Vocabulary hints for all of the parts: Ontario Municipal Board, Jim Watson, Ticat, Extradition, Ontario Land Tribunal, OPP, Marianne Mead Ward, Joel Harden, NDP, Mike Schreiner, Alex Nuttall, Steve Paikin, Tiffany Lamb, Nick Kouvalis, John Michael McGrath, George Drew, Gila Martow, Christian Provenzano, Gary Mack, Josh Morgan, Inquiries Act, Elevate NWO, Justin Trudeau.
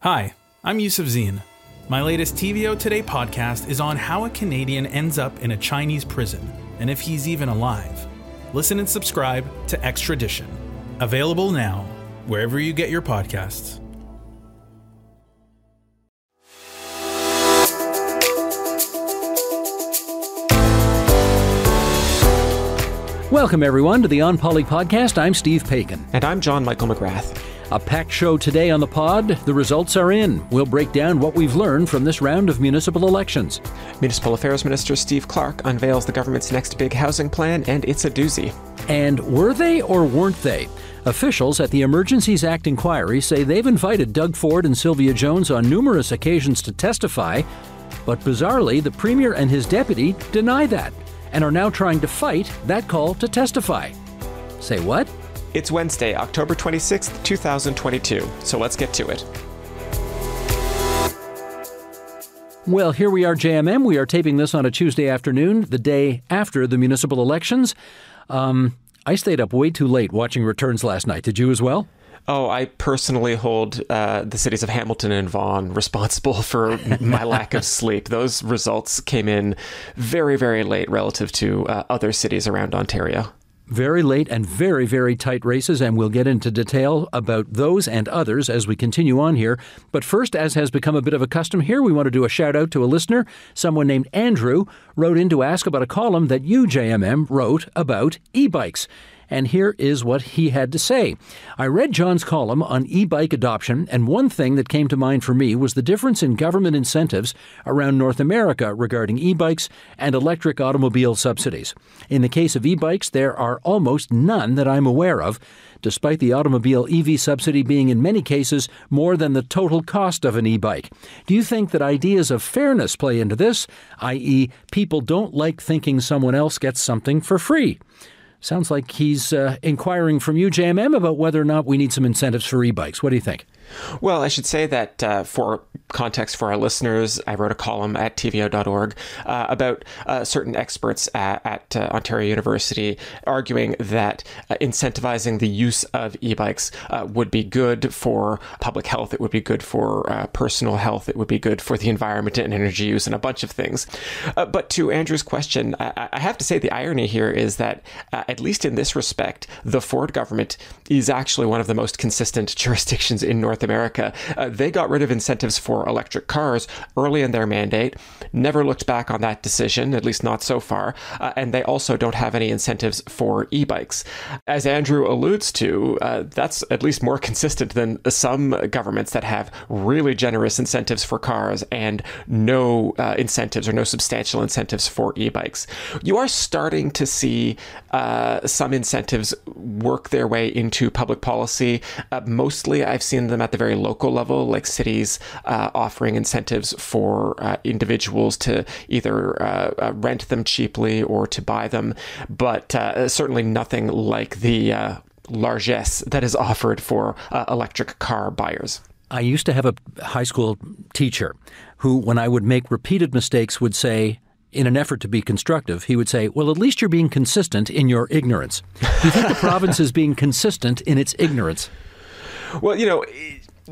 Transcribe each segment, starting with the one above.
Hi, I'm Yusuf Zin. My latest TVO Today podcast is on how a Canadian ends up in a Chinese prison, and if he's even alive. Listen and subscribe to Extradition. Available now, wherever you get your podcasts. Welcome, everyone, to the On Poly Podcast. I'm Steve Paikin. And I'm John Michael McGrath. A packed show today on the pod. The results are in. We'll break down what we've learned from this round of municipal elections. Municipal Affairs Minister Steve Clark unveils the government's next big housing plan, and it's a doozy. And were they or weren't they? Officials at the Emergencies Act inquiry say they've invited Doug Ford and Sylvia Jones on numerous occasions to testify, but bizarrely, the Premier and his deputy deny that and are now trying to fight that call to testify. Say what? It's Wednesday, October 26th, 2022, so let's get to it. Well, here we are, JMM. We are taping this on a Tuesday afternoon, the day after the municipal elections. I stayed up way too late watching returns last night. Did you as well? Oh, I personally hold the cities of Hamilton and Vaughan responsible for my lack of sleep. Those results came in very, very late relative to other cities around Ontario. Very late and very, very tight races, and we'll get into detail about those and others as we continue on here. But first, as has become a bit of a custom here, we want to do a shout out to a listener. Someone named Andrew wrote in to ask about a column that you, JMM, wrote about e-bikes. And here is what he had to say. I read John's column on e-bike adoption, and one thing that came to mind for me was the difference in government incentives around North America regarding e-bikes and electric automobile subsidies. In the case of e-bikes, there are almost none that I'm aware of, despite the automobile EV subsidy being in many cases more than the total cost of an e-bike. Do you think that ideas of fairness play into this, i.e. people don't like thinking someone else gets something for free? Sounds like he's inquiring from you, JMM, about whether or not we need some incentives for e-bikes. What do you think? Well, I should say that for context for our listeners, I wrote a column at tvo.org about certain experts at Ontario University arguing that incentivizing the use of e-bikes would be good for public health. It would be good for personal health. It would be good for the environment and energy use and a bunch of things. But to Andrew's question, I have to say the irony here is that at least in this respect, the Ford government is actually one of the most consistent jurisdictions in North America. They got rid of incentives for electric cars early in their mandate, never looked back on that decision, at least not so far, and they also don't have any incentives for e-bikes. As Andrew alludes to, that's at least more consistent than some governments that have really generous incentives for cars and no incentives or no substantial incentives for e-bikes. You are starting to see some incentives work their way into public policy. Mostly I've seen them at the very local level, like cities offering incentives for individuals to either rent them cheaply or to buy them, but certainly nothing like the largesse that is offered for electric car buyers. I used to have a high school teacher who, when I would make repeated mistakes, would say, in an effort to be constructive, he would say, well, at least you're being consistent in your ignorance. Do you think the province is being consistent in its ignorance? Well, you know,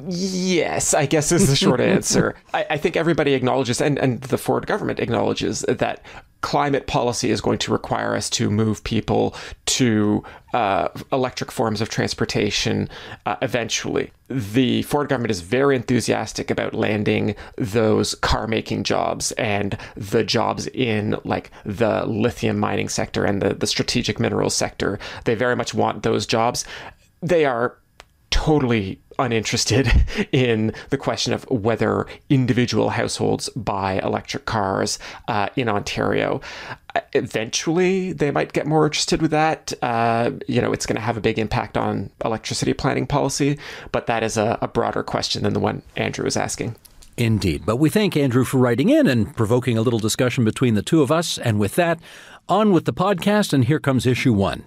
yes, I guess is the short answer. I think everybody acknowledges, and the Ford government acknowledges, that climate policy is going to require us to move people to electric forms of transportation eventually. The Ford government is very enthusiastic about landing those car-making jobs and the jobs in like the lithium mining sector and the strategic minerals sector. They very much want those jobs. They are totally uninterested in the question of whether individual households buy electric cars in Ontario. Eventually, they might get more interested with that. You know, it's going to have a big impact on electricity planning policy, but that is a broader question than the one Andrew is asking. Indeed. But we thank Andrew for writing in and provoking a little discussion between the two of us. And with that, on with the podcast, and here comes issue one.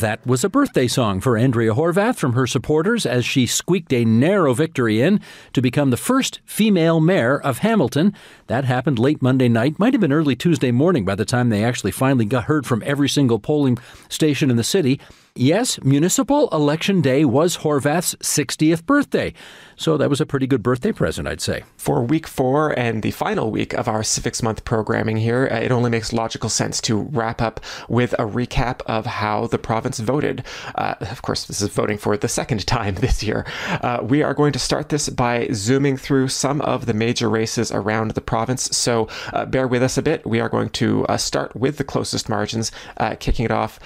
That was a birthday song for Andrea Horwath from her supporters as she squeaked a narrow victory in to become the first female mayor of Hamilton. That happened late Monday night, might have been early Tuesday morning by the time they actually finally heard from every single polling station in the city. Yes, Municipal Election Day was Horwath's 60th birthday. So that was a pretty good birthday present, I'd say. For week 4 and the final week of our Civics Month programming here, it only makes logical sense to wrap up with a recap of how the province voted. Of course, this is voting for the second time this year. We are going to start this by zooming through some of the major races around the province. So bear with us a bit. We are going to start with the closest margins, kicking it off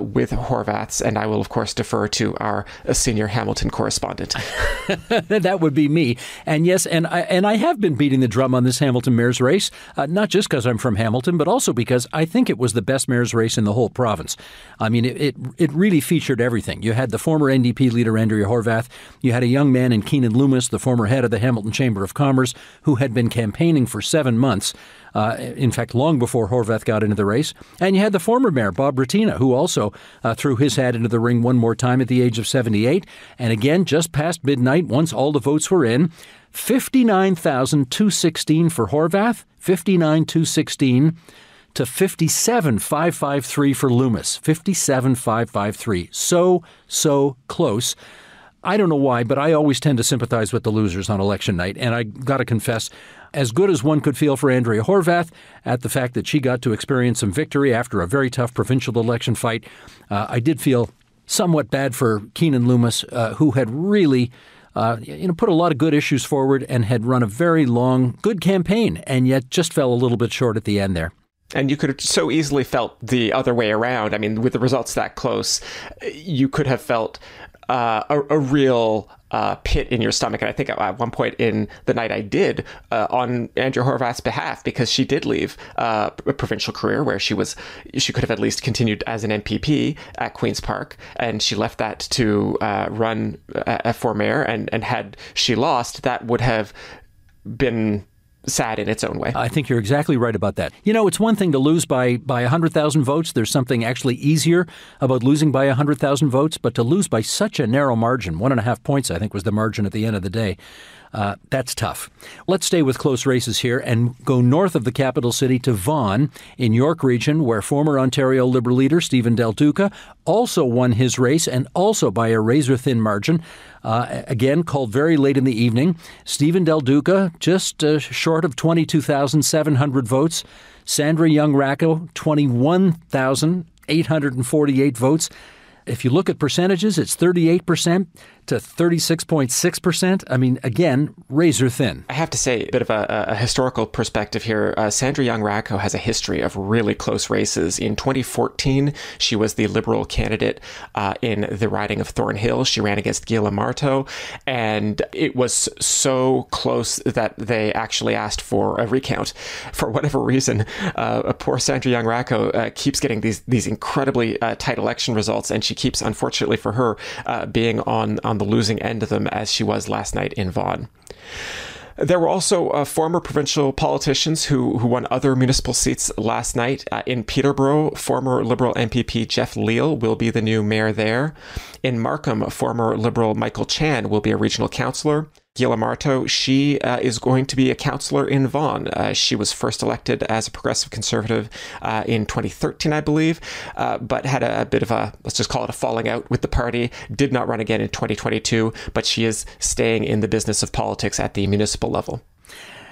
with Horwath. And I will, of course, defer to our senior Hamilton correspondent. That would be me. And yes, and I have been beating the drum on this Hamilton mayor's race, not just because I'm from Hamilton, but also because I think it was the best mayor's race in the whole province. I mean, it really featured everything. You had the former NDP leader, Andrea Horwath. You had a young man in Keenan Loomis, the former head of the Hamilton Chamber of Commerce, who had been campaigning for 7 months. In fact, long before Horwath got into the race. And you had the former mayor, Bob Rattina, who also threw his hat into the ring one more time at the age of 78. And again, just past midnight, once all the votes were in, 59,216 for Horwath, 59,216 to 57,553 for Loomis, 57,553. So close. I don't know why, but I always tend to sympathize with the losers on election night. And I got to confess, as good as one could feel for Andrea Horwath at the fact that she got to experience some victory after a very tough provincial election fight, I did feel somewhat bad for Keenan Loomis, who had really put a lot of good issues forward and had run a very long, good campaign, and yet just fell a little bit short at the end there. And you could have so easily felt the other way around. I mean, with the results that close, you could have felt a real pit in your stomach. And I think at one point in the night I did on Andrea Horwath's behalf, because she did leave a provincial career where she could have at least continued as an MPP at Queen's Park. And she left that to run for mayor. And had she lost, that would have been sad in its own way. I think you're exactly right about that. You know, it's one thing to lose by 100,000 votes. There's something actually easier about losing by 100,000 votes, but to lose by such a narrow margin, 1.5 points, I think, was the margin at the end of the day. That's tough. Let's stay with close races here and go north of the capital city to Vaughan in York Region, where former Ontario Liberal leader Stephen Del Duca also won his race, and also by a razor-thin margin, again called very late in the evening. Stephen Del Duca, just short of 22,700 votes. Sandra Yeung Racco, 21,848 votes. If you look at percentages, it's 38% to 36.6%. I mean, again, razor thin. I have to say, a bit of a historical perspective here. Sandra Yeung Racco has a history of really close races. In 2014, she was the Liberal candidate in the riding of Thornhill. She ran against Gila Martow, and it was so close that they actually asked for a recount. For whatever reason, poor Sandra Yeung Racco keeps getting these incredibly tight election results, and she keeps, unfortunately for her, being on the losing end of them, as she was last night in Vaughan. There were also former provincial politicians who won other municipal seats last night. In Peterborough, former Liberal MPP Jeff Leal will be the new mayor there. In Markham, former Liberal Michael Chan will be a regional councillor. Gila Martow, she is going to be a councillor in Vaughan. She was first elected as a Progressive Conservative in 2013, I believe, but had a bit of a, let's just call it a falling out with the party, did not run again in 2022, but she is staying in the business of politics at the municipal level.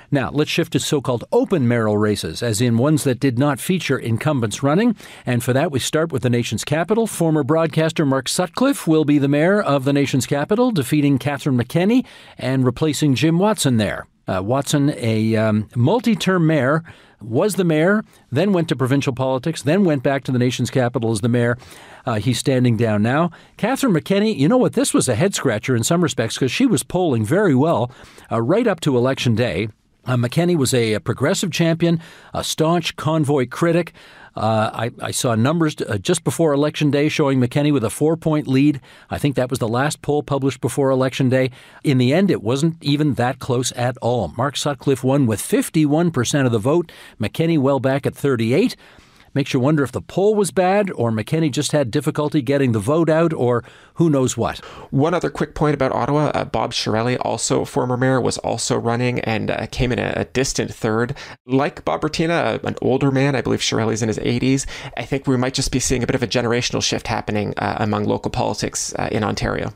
Now, let's shift to so-called open mayoral races, as in ones that did not feature incumbents running. And for that, we start with the nation's capital. Former broadcaster Mark Sutcliffe will be the mayor of the nation's capital, defeating Catherine McKenney and replacing Jim Watson there. Watson, a multi-term mayor, was the mayor, then went to provincial politics, then went back to the nation's capital as the mayor. He's standing down now. Catherine McKenney, you know what? This was a head-scratcher in some respects, because she was polling very well right up to Election Day. McKenney was a progressive champion, a staunch convoy critic. I saw numbers just before Election Day showing McKenney with a 4-point lead. I think that was the last poll published before Election Day. In the end, it wasn't even that close at all. Mark Sutcliffe won with 51% of the vote. McKenney well back at 38%. Makes you wonder if the poll was bad or McKenney just had difficulty getting the vote out or who knows what. One other quick point about Ottawa, Bob Chiarelli, also former mayor, was also running and came in a distant third. Like Bob Rattina, an older man, I believe Chiarelli's in his 80s, I think we might just be seeing a bit of a generational shift happening among local politics in Ontario.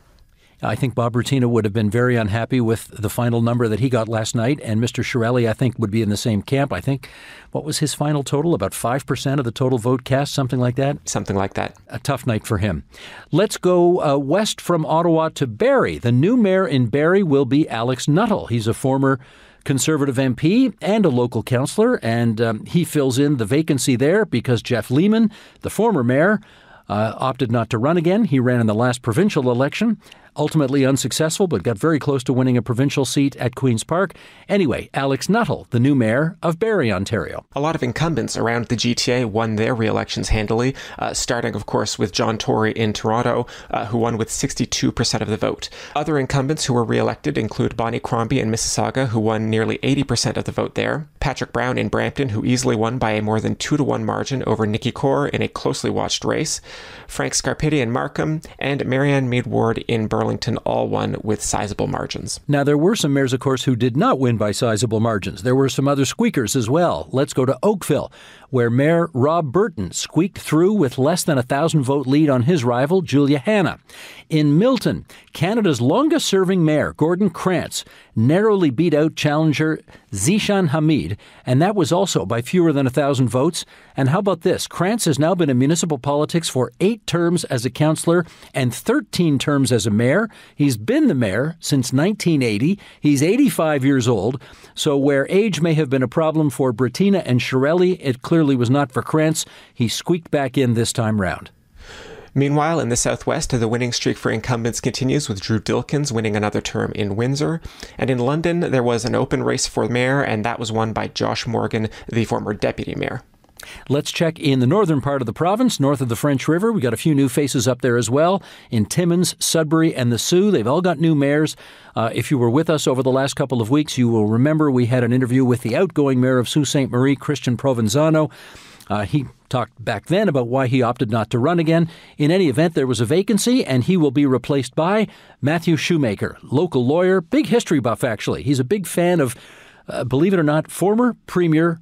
I think Bob Rattina would have been very unhappy with the final number that he got last night, and Mr. Chiarelli, I think, would be in the same camp. I think, what was his final total? About 5% of the total vote cast, something like that? Something like that. A tough night for him. Let's go west from Ottawa to Barrie. The new mayor in Barrie will be Alex Nuttall. He's a former Conservative MP and a local councillor, and he fills in the vacancy there because Jeff Leman, the former mayor, opted not to run again. He ran in the last provincial election, ultimately unsuccessful, but got very close to winning a provincial seat at Queen's Park. Anyway, Alex Nuttall, the new mayor of Barrie, Ontario. A lot of incumbents around the GTA won their re-elections handily, starting, of course, with John Tory in Toronto, who won with 62% of the vote. Other incumbents who were re-elected include Bonnie Crombie in Mississauga, who won nearly 80% of the vote there. Patrick Brown in Brampton, who easily won by a more than 2-1 margin over Nikki Corr in a closely watched race. Frank Scarpitti in Markham, and Marianne Mead Ward in Burlington all won with sizable margins. Now, there were some mayors, of course, who did not win by sizable margins. There were some other squeakers as well. Let's go to Oakville, where Mayor Rob Burton squeaked through with less than 1,000-vote lead on his rival, Julia Hanna. In Milton, Canada's longest-serving mayor, Gordon Krantz, narrowly beat out challenger Zeeshan Hamid, and that was also by fewer than 1,000 votes. And how about this? Krantz has now been in municipal politics for 8 terms as a councillor and 13 terms as a mayor. He's been the mayor since 1980. He's 85 years old. So where age may have been a problem for Brattina and Chiarelli, it clearly was not for Krantz. He squeaked back in this time round. Meanwhile, in the Southwest, the winning streak for incumbents continues with Drew Dilkins winning another term in Windsor. And in London, there was an open race for mayor, and that was won by Josh Morgan, the former deputy mayor. Let's check in the northern part of the province, north of the French River. We got a few new faces up there as well in Timmins, Sudbury, and the Sioux. They've all got new mayors. If you were with us over the last couple of weeks, you will remember we had an interview with the outgoing mayor of Sault Ste. Marie, Christian Provenzano. He talked back then about why he opted not to run again. In any event, there was a vacancy, and he will be replaced by Matthew Shoemaker, local lawyer, big history buff, actually. He's a big fan of, believe it or not, former Premier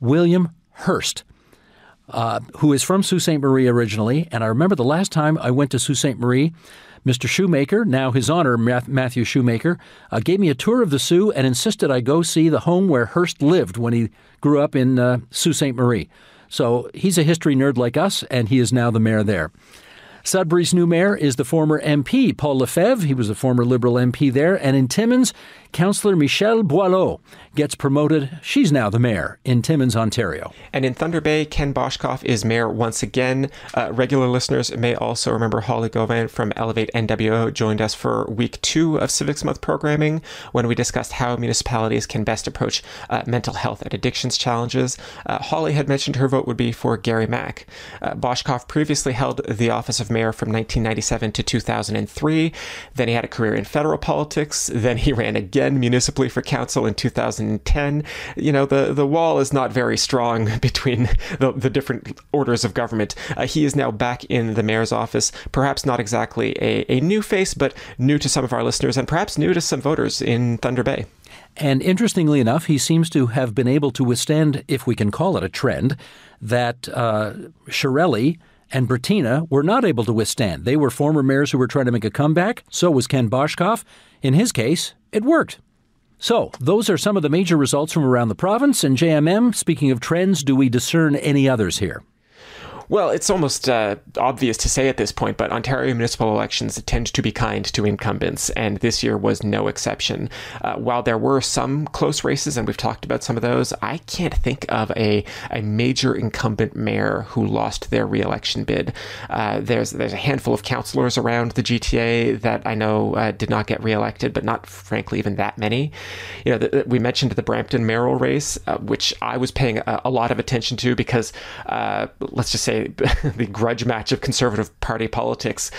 William Hearst, who is from Sault Ste. Marie originally. And I remember the last time I went to Sault Ste. Marie, Mr. Shoemaker, now his honor, Matthew Shoemaker, gave me a tour of the Sioux and insisted I go see the home where Hearst lived when he grew up in Sault Ste. Marie. So he's a history nerd like us, and he is now the mayor there. Sudbury's new mayor is the former MP, Paul Lefebvre. He was a former Liberal MP there. And in Timmins, Councillor Michelle Boileau gets promoted. She's now the mayor in Timmins, Ontario. And in Thunder Bay, Ken Boschkoff is mayor once again. Regular listeners may also remember Holly Govan from Elevate NWO joined us for week 2 of Civics Month programming when we discussed how municipalities can best approach mental health and addictions challenges. Holly had mentioned her vote would be for Gary Mack. Boschkoff previously held the office of mayor from 1997 to 2003. Then he had a career in federal politics. Then he ran again municipally for council in 2010. You know, the wall is not very strong between the different orders of government. He is now back in the mayor's office, perhaps not exactly a new face, but new to some of our listeners and perhaps new to some voters in Thunder Bay. And interestingly enough, he seems to have been able to withstand, if we can call it a trend, that Chiarelli and Brattina were not able to withstand. They were former mayors who were trying to make a comeback. So was Ken Boschkoff. In his case, it worked. So those are some of the major results from around the province. And JMM, speaking of trends, do we discern any others here? Well, it's almost obvious to say at this point, but Ontario municipal elections tend to be kind to incumbents, and this year was no exception. While there were some close races, and we've talked about some of those, I can't think of a major incumbent mayor who lost their re-election bid. There's a handful of councillors around the GTA that I know did not get re-elected, but not, frankly, even that many. You know, we mentioned the Brampton mayoral race, which I was paying a lot of attention to because, let's just say, the grudge match of Conservative Party politics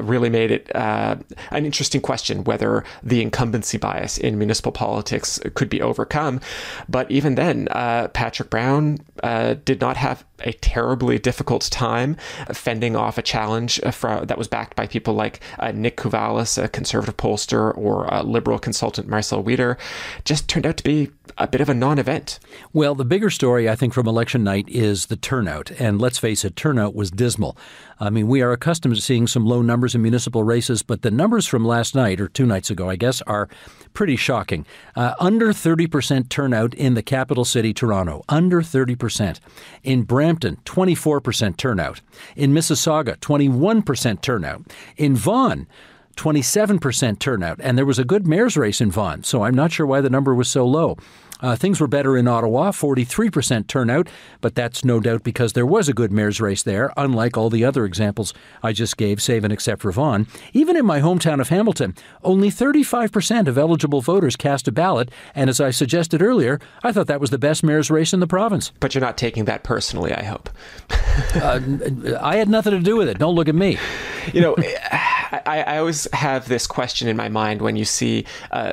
really made it an interesting question whether the incumbency bias in municipal politics could be overcome. But even then, Patrick Brown did not have a terribly difficult time fending off a challenge that was backed by people like Nick Kouvalis, a conservative pollster, or liberal consultant Marcel Weider, just turned out to be a bit of a non-event. Well, the bigger story, I think, from election night is the turnout. And let's face it, turnout was dismal. I mean, we are accustomed to seeing some low numbers in municipal races, but the numbers from last night, or two nights ago, I guess, are pretty shocking. Under 30% turnout in the capital city, Toronto. Under 30%. In Brampton, 24% turnout. In Mississauga, 21% turnout. In Vaughan, 27% turnout. And there was a good mayor's race in Vaughan, so I'm not sure why the number was so low. Things were better in Ottawa, 43% turnout, but that's no doubt because there was a good mayor's race there, unlike all the other examples I just gave, save and except for Vaughan. Even in my hometown of Hamilton, only 35% of eligible voters cast a ballot, and as I suggested earlier, I thought that was the best mayor's race in the province. But you're not taking that personally, I hope. I had nothing to do with it. Don't look at me. You know, I always have this question in my mind when you see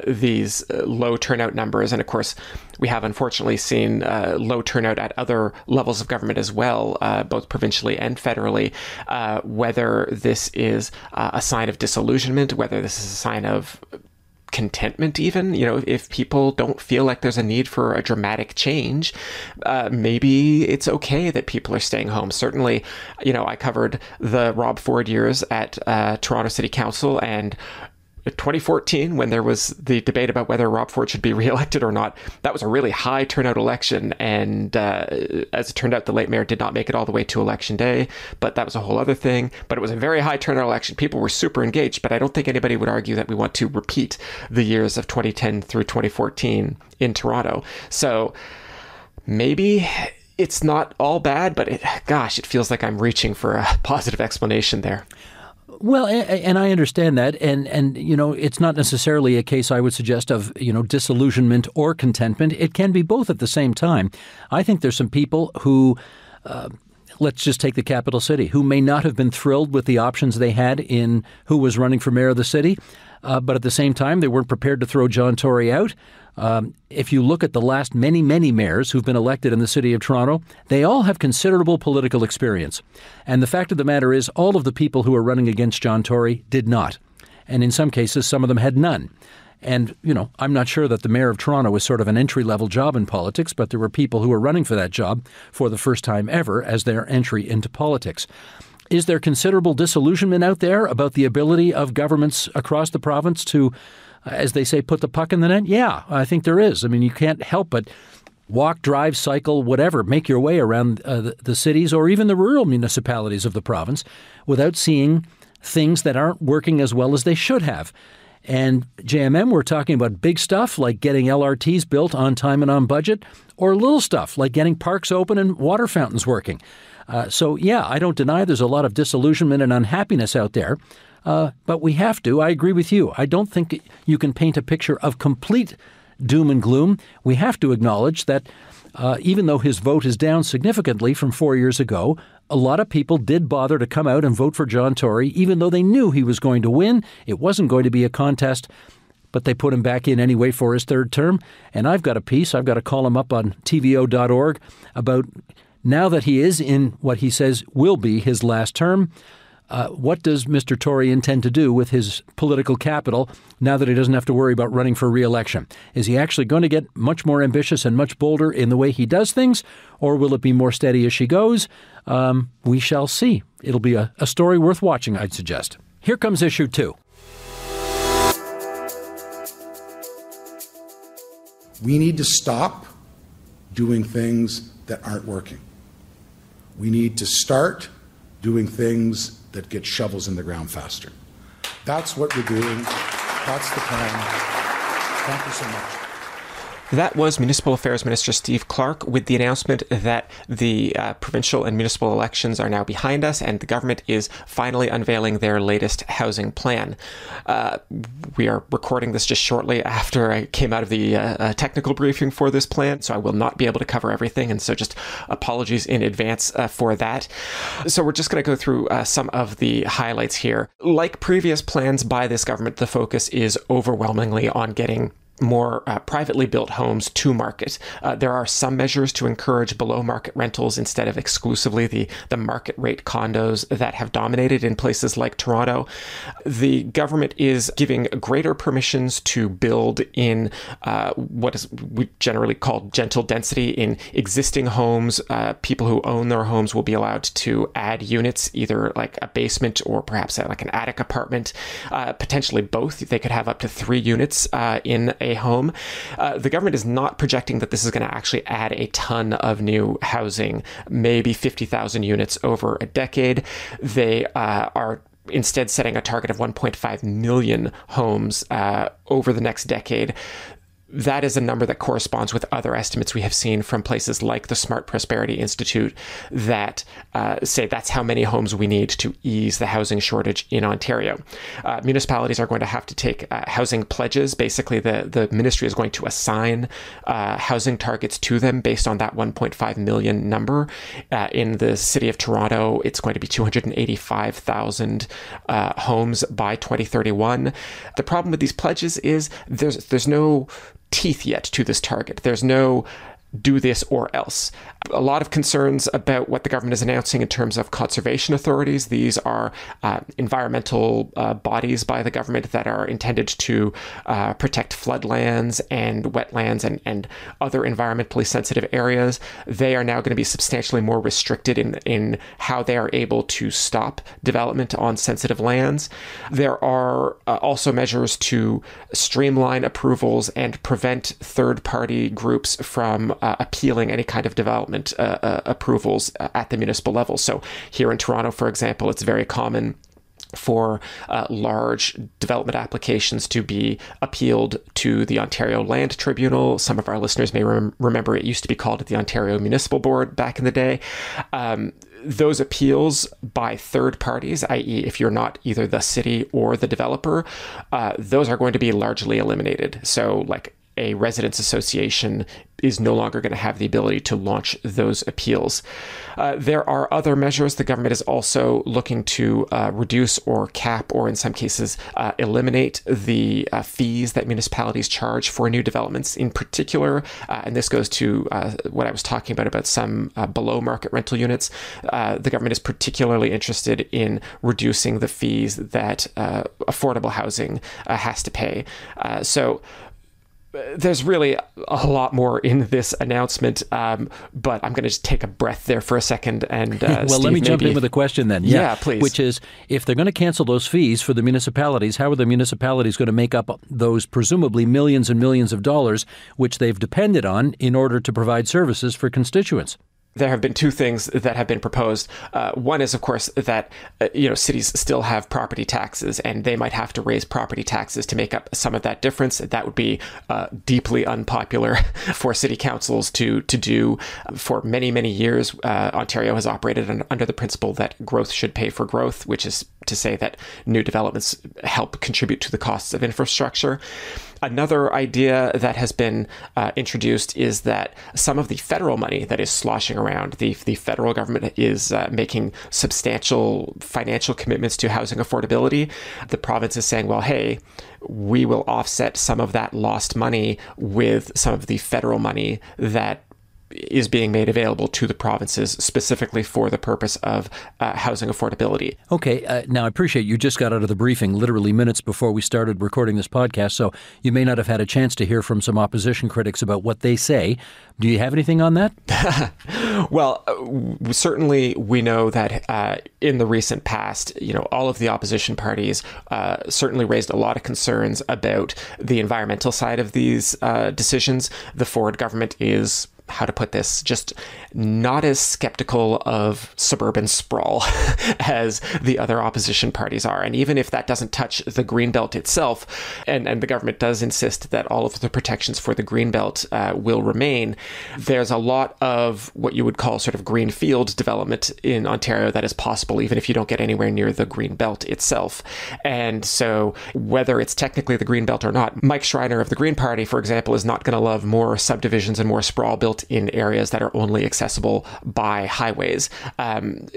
these low turnout numbers, and of course, we have unfortunately seen low turnout at other levels of government as well, both provincially and federally, whether this is a sign of disillusionment, whether this is a sign of contentment even. You know, if people don't feel like there's a need for a dramatic change, maybe it's okay that people are staying home. Certainly, you know, I covered the Rob Ford years at Toronto City Council, and 2014, when there was the debate about whether Rob Ford should be reelected or not, that was a really high turnout election. And as it turned out, the late mayor did not make it all the way to election day, but that was a whole other thing. But it was a very high turnout election. People were super engaged, but I don't think anybody would argue that we want to repeat the years of 2010 through 2014 in Toronto. So maybe it's not all bad, but it feels like I'm reaching for a positive explanation there. Well, and I understand that. And, you know, it's not necessarily a case I would suggest of, you know, disillusionment or contentment. It can be both at the same time. I think there's some people who, let's just take the capital city, who may not have been thrilled with the options they had in who was running for mayor of the city. But at the same time, they weren't prepared to throw John Tory out. If you look at the last many mayors who've been elected in the city of Toronto, they all have considerable political experience. And the fact of the matter is, all of the people who are running against John Tory did not. And in some cases, some of them had none. And, you know, I'm not sure that the mayor of Toronto is sort of an entry-level job in politics, but there were people who were running for that job for the first time ever as their entry into politics. Is there considerable disillusionment out there about the ability of governments across the province to, as they say, put the puck in the net? Yeah, I think there is. I mean, you can't help but walk, drive, cycle, whatever, make your way around the cities or even the rural municipalities of the province without seeing things that aren't working as well as they should have. And JMM, we're talking about big stuff like getting LRTs built on time and on budget, or little stuff like getting parks open and water fountains working. So, yeah, I don't deny there's a lot of disillusionment and unhappiness out there, but we have to. I agree with you. I don't think you can paint a picture of complete doom and gloom. We have to acknowledge that even though his vote is down significantly from 4 years ago, a lot of people did bother to come out and vote for John Tory, even though they knew he was going to win. It wasn't going to be a contest, but they put him back in anyway for his third term. And I've got a piece. I've got a column up on TVO.org about now that he is in what he says will be his last term, what does Mr. Tory intend to do with his political capital now that he doesn't have to worry about running for re-election? Is he actually going to get much more ambitious and much bolder in the way he does things, or will it be more steady as she goes? We shall see. It'll be a story worth watching, I'd suggest. Here comes issue 2. We need to stop doing things that aren't working. We need to start doing things that get shovels in the ground faster. That's what we're doing. That's the plan. Thank you so much. That was Municipal Affairs Minister Steve Clark with the announcement that the provincial and municipal elections are now behind us and the government is finally unveiling their latest housing plan. We are recording this just shortly after I came out of the technical briefing for this plan, so I will not be able to cover everything, and so just apologies in advance for that. So we're just going to go through some of the highlights here. Like previous plans by this government, the focus is overwhelmingly on getting more privately built homes to market. There are some measures to encourage below market rentals instead of exclusively the market rate condos that have dominated in places like Toronto. The government is giving greater permissions to build in what is we generally call gentle density in existing homes. People who own their homes will be allowed to add units, either like a basement or perhaps like an attic apartment, potentially both. They could have up to 3 units in a home. The government is not projecting that this is going to actually add a ton of new housing, maybe 50,000 units over a decade. They are instead setting a target of 1.5 million homes over the next decade. That is a number that corresponds with other estimates we have seen from places like the Smart Prosperity Institute that say that's how many homes we need to ease the housing shortage in Ontario. Municipalities are going to have to take housing pledges. Basically, the ministry is going to assign housing targets to them based on that 1.5 million number. In the city of Toronto, it's going to be 285,000 homes by 2031. The problem with these pledges is there's no teeth yet to this target. There's no do this or else. A lot of concerns about what the government is announcing in terms of conservation authorities. These are environmental bodies by the government that are intended to protect floodlands and wetlands and other environmentally sensitive areas. They are now going to be substantially more restricted in how they are able to stop development on sensitive lands. There are also measures to streamline approvals and prevent third-party groups from appealing any kind of development approvals at the municipal level. So here in Toronto, for example, it's very common for large development applications to be appealed to the Ontario Land Tribunal. Some of our listeners may remember it used to be called the Ontario Municipal Board back in the day. Those appeals by third parties, i.e. if you're not either the city or the developer, those are going to be largely eliminated. So like a residents association is no longer going to have the ability to launch those appeals. There are other measures. The government is also looking to reduce or cap or in some cases eliminate the fees that municipalities charge for new developments in particular. And this goes to what I was talking about some below market rental units. The government is particularly interested in reducing the fees that affordable housing has to pay. So there's really a lot more in this announcement, but I'm going to just take a breath there for a second. And well, Steve, let me jump in with a question then. Yeah, please. Which is, if they're going to cancel those fees for the municipalities, how are the municipalities going to make up those presumably millions and millions of dollars which they've depended on in order to provide services for constituents? There have been two things that have been proposed. One is, of course, that cities still have property taxes, and they might have to raise property taxes to make up some of that difference. That would be deeply unpopular for city councils to do. For many, many years, Ontario has operated under the principle that growth should pay for growth, which is to say that new developments help contribute to the costs of infrastructure. Another idea that has been introduced is that some of the federal money that is sloshing around, the federal government is making substantial financial commitments to housing affordability. The province is saying, well, hey, we will offset some of that lost money with some of the federal money that is being made available to the provinces specifically for the purpose of housing affordability. Okay. Now, I appreciate you just got out of the briefing literally minutes before we started recording this podcast, so you may not have had a chance to hear from some opposition critics about what they say. Do you have anything on that? Well, certainly we know that in the recent past, all of the opposition parties certainly raised a lot of concerns about the environmental side of these decisions. The Ford government is, how to put this, just not as skeptical of suburban sprawl as the other opposition parties are. And even if that doesn't touch the Greenbelt itself, and the government does insist that all of the protections for the Greenbelt will remain, there's a lot of what you would call sort of greenfield development in Ontario that is possible, even if you don't get anywhere near the Greenbelt itself. And so whether it's technically the Greenbelt or not, Mike Schreiner of the Green Party, for example, is not going to love more subdivisions and more sprawl built built in areas that are only accessible by highways. And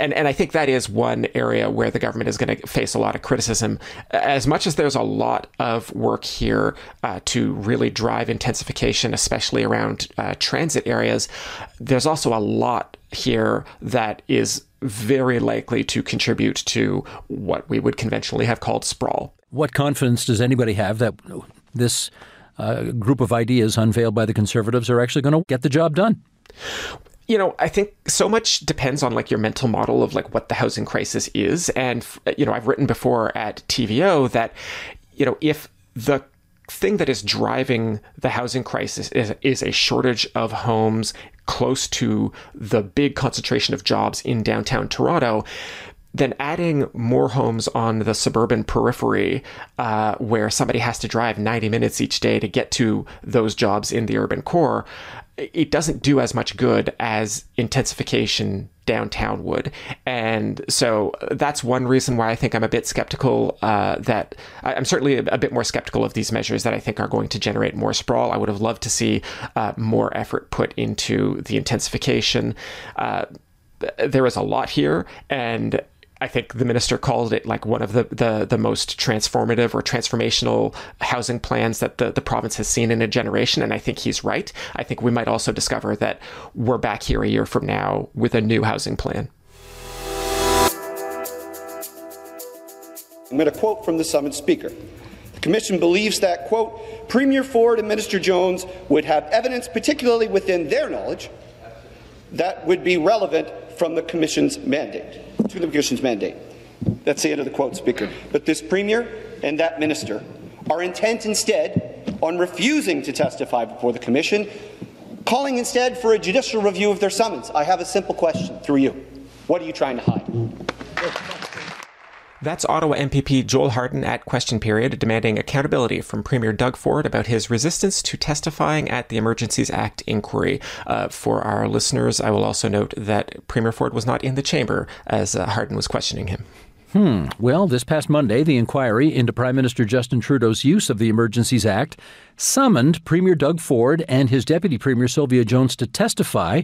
I think that is one area where the government is going to face a lot of criticism. As much as there's a lot of work here to really drive intensification, especially around transit areas, there's also a lot here that is very likely to contribute to what we would conventionally have called sprawl. What confidence does anybody have that this group of ideas unveiled by the Conservatives are actually going to get the job done? You know, I think so much depends on like your mental model of like what the housing crisis is. And, you know, I've written before at TVO that, you know, if the thing that is driving the housing crisis is a shortage of homes close to the big concentration of jobs in downtown Toronto, then adding more homes on the suburban periphery where somebody has to drive 90 minutes each day to get to those jobs in the urban core, it doesn't do as much good as intensification downtown would. And so that's one reason why I think I'm a bit skeptical that I'm certainly a bit more skeptical of these measures that I think are going to generate more sprawl. I would have loved to see more effort put into the intensification. There is a lot here, and I think the minister called it like one of the most transformative or transformational housing plans that the province has seen in a generation. And I think he's right. I think we might also discover that we're back here a year from now with a new housing plan. I'm going to quote from the summit speaker. The commission believes that, quote, Premier Ford and Minister Jones would have evidence, particularly within their knowledge, that would be relevant from the commission's mandate. To the Commission's mandate. That's the end of the quote, Speaker. But this Premier and that Minister are intent instead on refusing to testify before the Commission, calling instead for a judicial review of their summons. I have a simple question through you. What are you trying to hide? That's Ottawa MPP Joel Harden at Question Period demanding accountability from Premier Doug Ford about his resistance to testifying at the Emergencies Act inquiry. For our listeners, I will also note that Premier Ford was not in the chamber as Harden was questioning him. Well, this past Monday, the inquiry into Prime Minister Justin Trudeau's use of the Emergencies Act summoned Premier Doug Ford and his Deputy Premier Sylvia Jones to testify,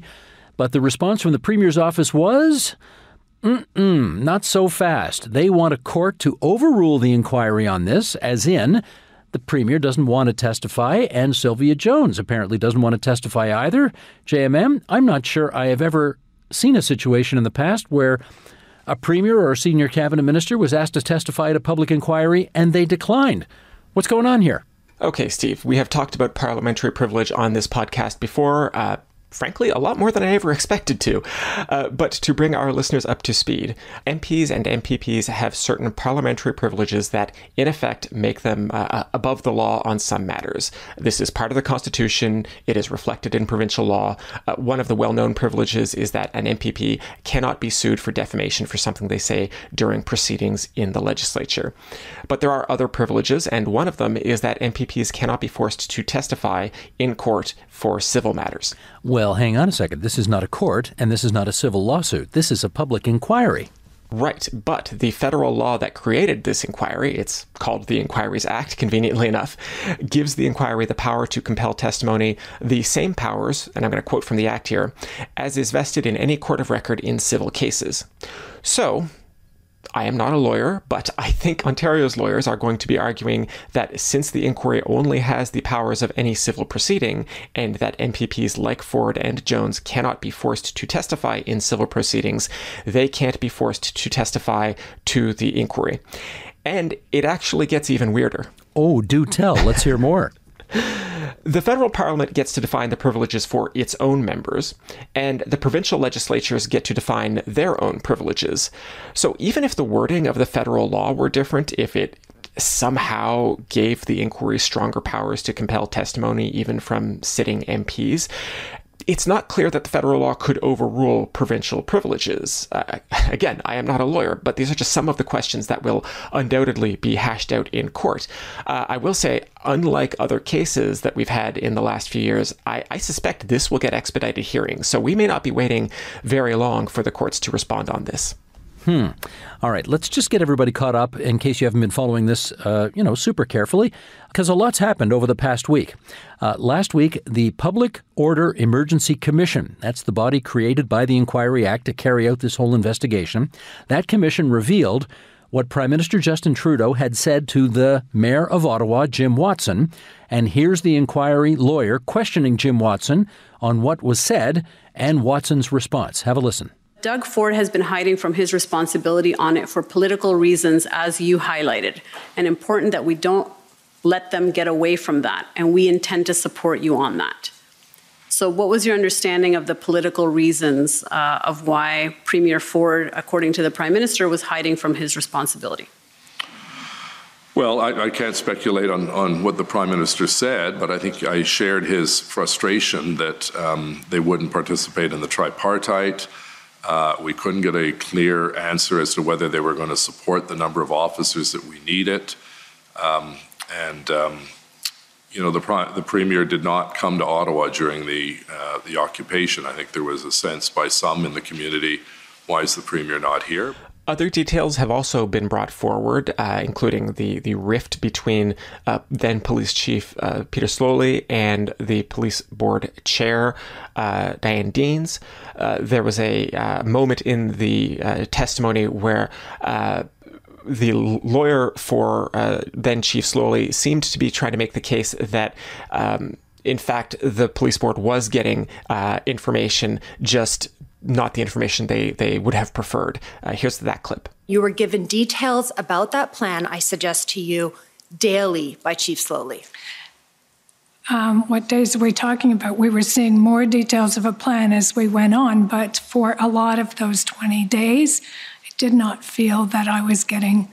but the response from the Premier's office was... not so fast. They want a court to overrule the inquiry on this, as in the Premier doesn't want to testify and Sylvia Jones apparently doesn't want to testify either. JMM, I'm not sure I have ever seen a situation in the past where a Premier or a senior cabinet minister was asked to testify at a public inquiry and they declined. What's going on here? Okay, Steve, we have talked about parliamentary privilege on this podcast before. Frankly, a lot more than I ever expected to. But to bring our listeners up to speed, MPs and MPPs have certain parliamentary privileges that, in effect, make them above the law on some matters. This is part of the Constitution. It is reflected in provincial law. One of the well-known privileges is that an MPP cannot be sued for defamation for something they say during proceedings in the legislature. But there are other privileges, and one of them is that MPPs cannot be forced to testify in court for civil matters. Well, hang on a second. This is not a court, and this is not a civil lawsuit. This is a public inquiry. Right, but the federal law that created this inquiry, it's called the Inquiries Act, conveniently enough, gives the inquiry the power to compel testimony, the same powers, and I'm going to quote from the Act here, as is vested in any court of record in civil cases. So... I am not a lawyer, but I think Ontario's lawyers are going to be arguing that since the inquiry only has the powers of any civil proceeding, and that MPPs like Ford and Jones cannot be forced to testify in civil proceedings, they can't be forced to testify to the inquiry. And it actually gets even weirder. Oh, do tell. Let's hear more. The federal parliament gets to define the privileges for its own members, and the provincial legislatures get to define their own privileges. So even if the wording of the federal law were different, if it somehow gave the inquiry stronger powers to compel testimony even from sitting MPs, it's not clear that the federal law could overrule provincial privileges. Again, I am not a lawyer, but these are just some of the questions that will undoubtedly be hashed out in court. I will say, unlike other cases that we've had in the last few years, I suspect this will get expedited hearings. So we may not be waiting very long for the courts to respond on this. All right, let's just get everybody caught up in case you haven't been following this, super carefully, because a lot's happened over the past week. Last week, the Public Order Emergency Commission, that's the body created by the Inquiry Act to carry out this whole investigation, that commission revealed what Prime Minister Justin Trudeau had said to the Mayor of Ottawa, Jim Watson, and here's the inquiry lawyer questioning Jim Watson on what was said and Watson's response. Have a listen. Doug Ford has been hiding from his responsibility on it for political reasons, as you highlighted, and important that we don't let them get away from that, and we intend to support you on that. So what was your understanding of the political reasons of why Premier Ford, according to the Prime Minister, was hiding from his responsibility? Well, I can't speculate on what the Prime Minister said, but I think I shared his frustration that they wouldn't participate in the tripartite. We couldn't get a clear answer as to whether they were going to support the number of officers that we needed. The Premier did not come to Ottawa during the occupation. I think there was a sense by some in the community, why is the Premier not here? Other details have also been brought forward, including the rift between then police chief Peter Sloly and the police board chair, Diane Deans. There was a moment in the testimony where the lawyer for then Chief Sloly seemed to be trying to make the case that, in fact, the police board was getting information, just not the information they would have preferred. Here's that clip. You were given details about that plan, I suggest to you, daily by Chief Sloly. What days are we talking about? We were seeing more details of a plan as we went on, but for a lot of those 20 days, did not feel that I was getting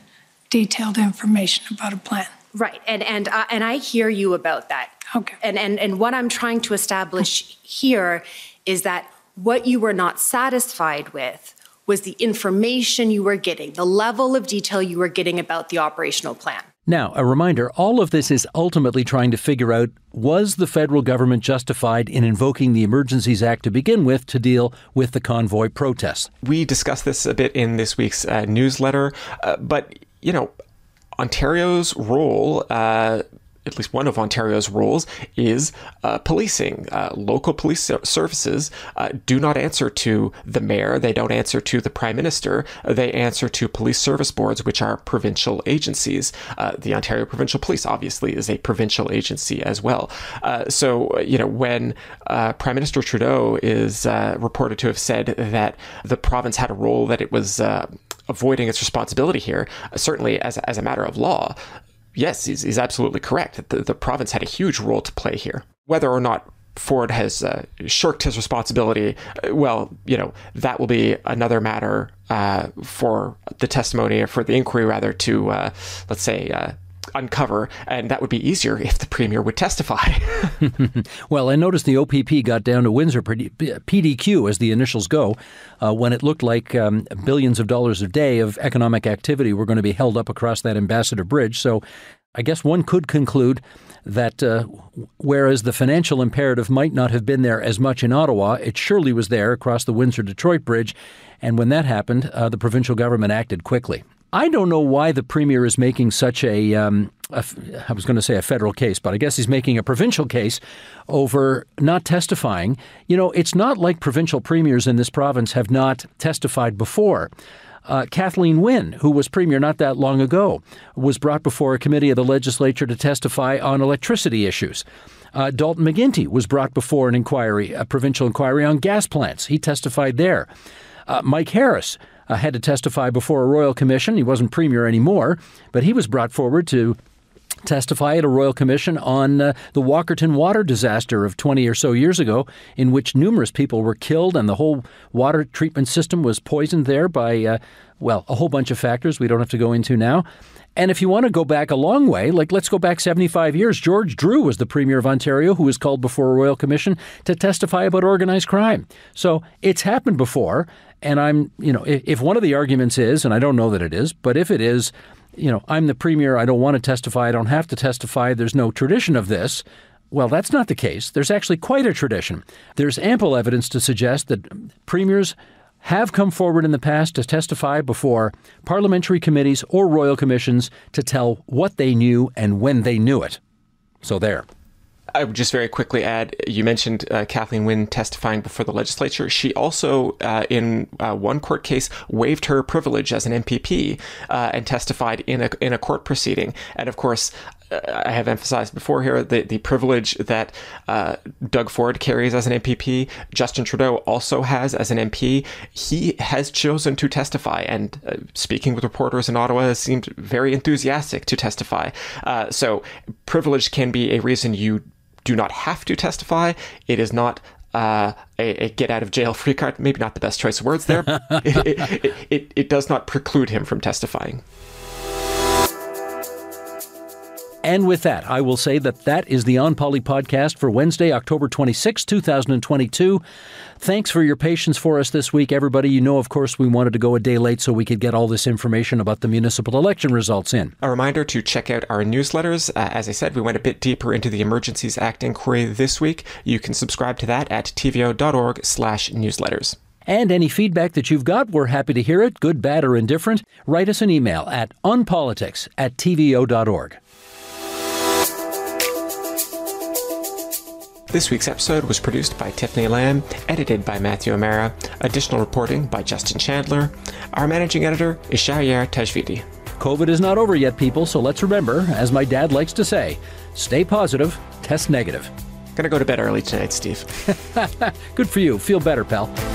detailed information about a plan. Right, and I hear you about that. Okay. And what I'm trying to establish here is that what you were not satisfied with was the information you were getting, the level of detail you were getting about the operational plan. Now, a reminder, all of this is ultimately trying to figure out, was the federal government justified in invoking the Emergencies Act to begin with to deal with the convoy protests? We discussed this a bit in this week's newsletter, but, Ontario's role, at least one of Ontario's roles, is policing. Local police services do not answer to the mayor. They don't answer to the prime minister. They answer to police service boards, which are provincial agencies. The Ontario Provincial Police, obviously, is a provincial agency as well. When Prime Minister Trudeau is reported to have said that the province had a role, that it was avoiding its responsibility here, certainly as a matter of law, yes, he's absolutely correct. The province had a huge role to play here. Whether or not Ford has shirked his responsibility, that will be another matter for the testimony, or for the inquiry, rather, to, uncover. And that would be easier if the Premier would testify. Well, I noticed the OPP got down to Windsor, PDQ as the initials go, when it looked like billions of dollars a day of economic activity were going to be held up across that Ambassador Bridge. So I guess one could conclude that whereas the financial imperative might not have been there as much in Ottawa, it surely was there across the Windsor-Detroit Bridge. And when that happened, the provincial government acted quickly. I don't know why the Premier is making such I was going to say a federal case, but I guess he's making a provincial case over not testifying. It's not like provincial premiers in this province have not testified before. Kathleen Wynne, who was premier not that long ago, was brought before a committee of the legislature to testify on electricity issues. Dalton McGuinty was brought before an inquiry, a provincial inquiry on gas plants. He testified there. Mike Harris had to testify before a royal commission. He wasn't premier anymore, but he was brought forward to testify at a royal commission on the Walkerton water disaster of 20 or so years ago, in which numerous people were killed and the whole water treatment system was poisoned there by, a whole bunch of factors we don't have to go into now. And if you want to go back a long way, let's go back 75 years, George Drew was the Premier of Ontario who was called before a royal commission to testify about organized crime. So it's happened before. And I'm, if one of the arguments is, and I don't know that it is, but if it is, I'm the Premier, I don't want to testify, I don't have to testify, there's no tradition of this. Well, that's not the case. There's actually quite a tradition. There's ample evidence to suggest that Premiers have come forward in the past to testify before parliamentary committees or royal commissions to tell what they knew and when they knew it. So there. I would just very quickly add, you mentioned Kathleen Wynne testifying before the legislature. She also, in one court case, waived her privilege as an MPP and testified in a court proceeding. And of course, I have emphasized before here the privilege that Doug Ford carries as an MPP. Justin Trudeau also has as an MP. He has chosen to testify, and speaking with reporters in Ottawa, has seemed very enthusiastic to testify. So privilege can be a reason you do not have to testify. It is not a get-out-of-jail-free card. Maybe not the best choice of words there. It does not preclude him from testifying. And with that, I will say that is the On Poly podcast for Wednesday, October 26, 2022. Thanks for your patience for us this week, everybody. You know, of course, we wanted to go a day late so we could get all this information about the municipal election results in. A reminder to check out our newsletters. As I said, we went a bit deeper into the Emergencies Act inquiry this week. You can subscribe to that at tvo.org/newsletters. And any feedback that you've got, we're happy to hear it, good, bad, or indifferent. Write us an email at onpolitics@tvo.org. This week's episode was produced by Tiffany Lamb, edited by Matthew O'Mara, additional reporting by Justin Chandler. Our managing editor is Shahriar Tajvidi. COVID is not over yet, people, so let's remember, as my dad likes to say, stay positive, test negative. Gonna go to bed early tonight, Steve. Good for you. Feel better, pal.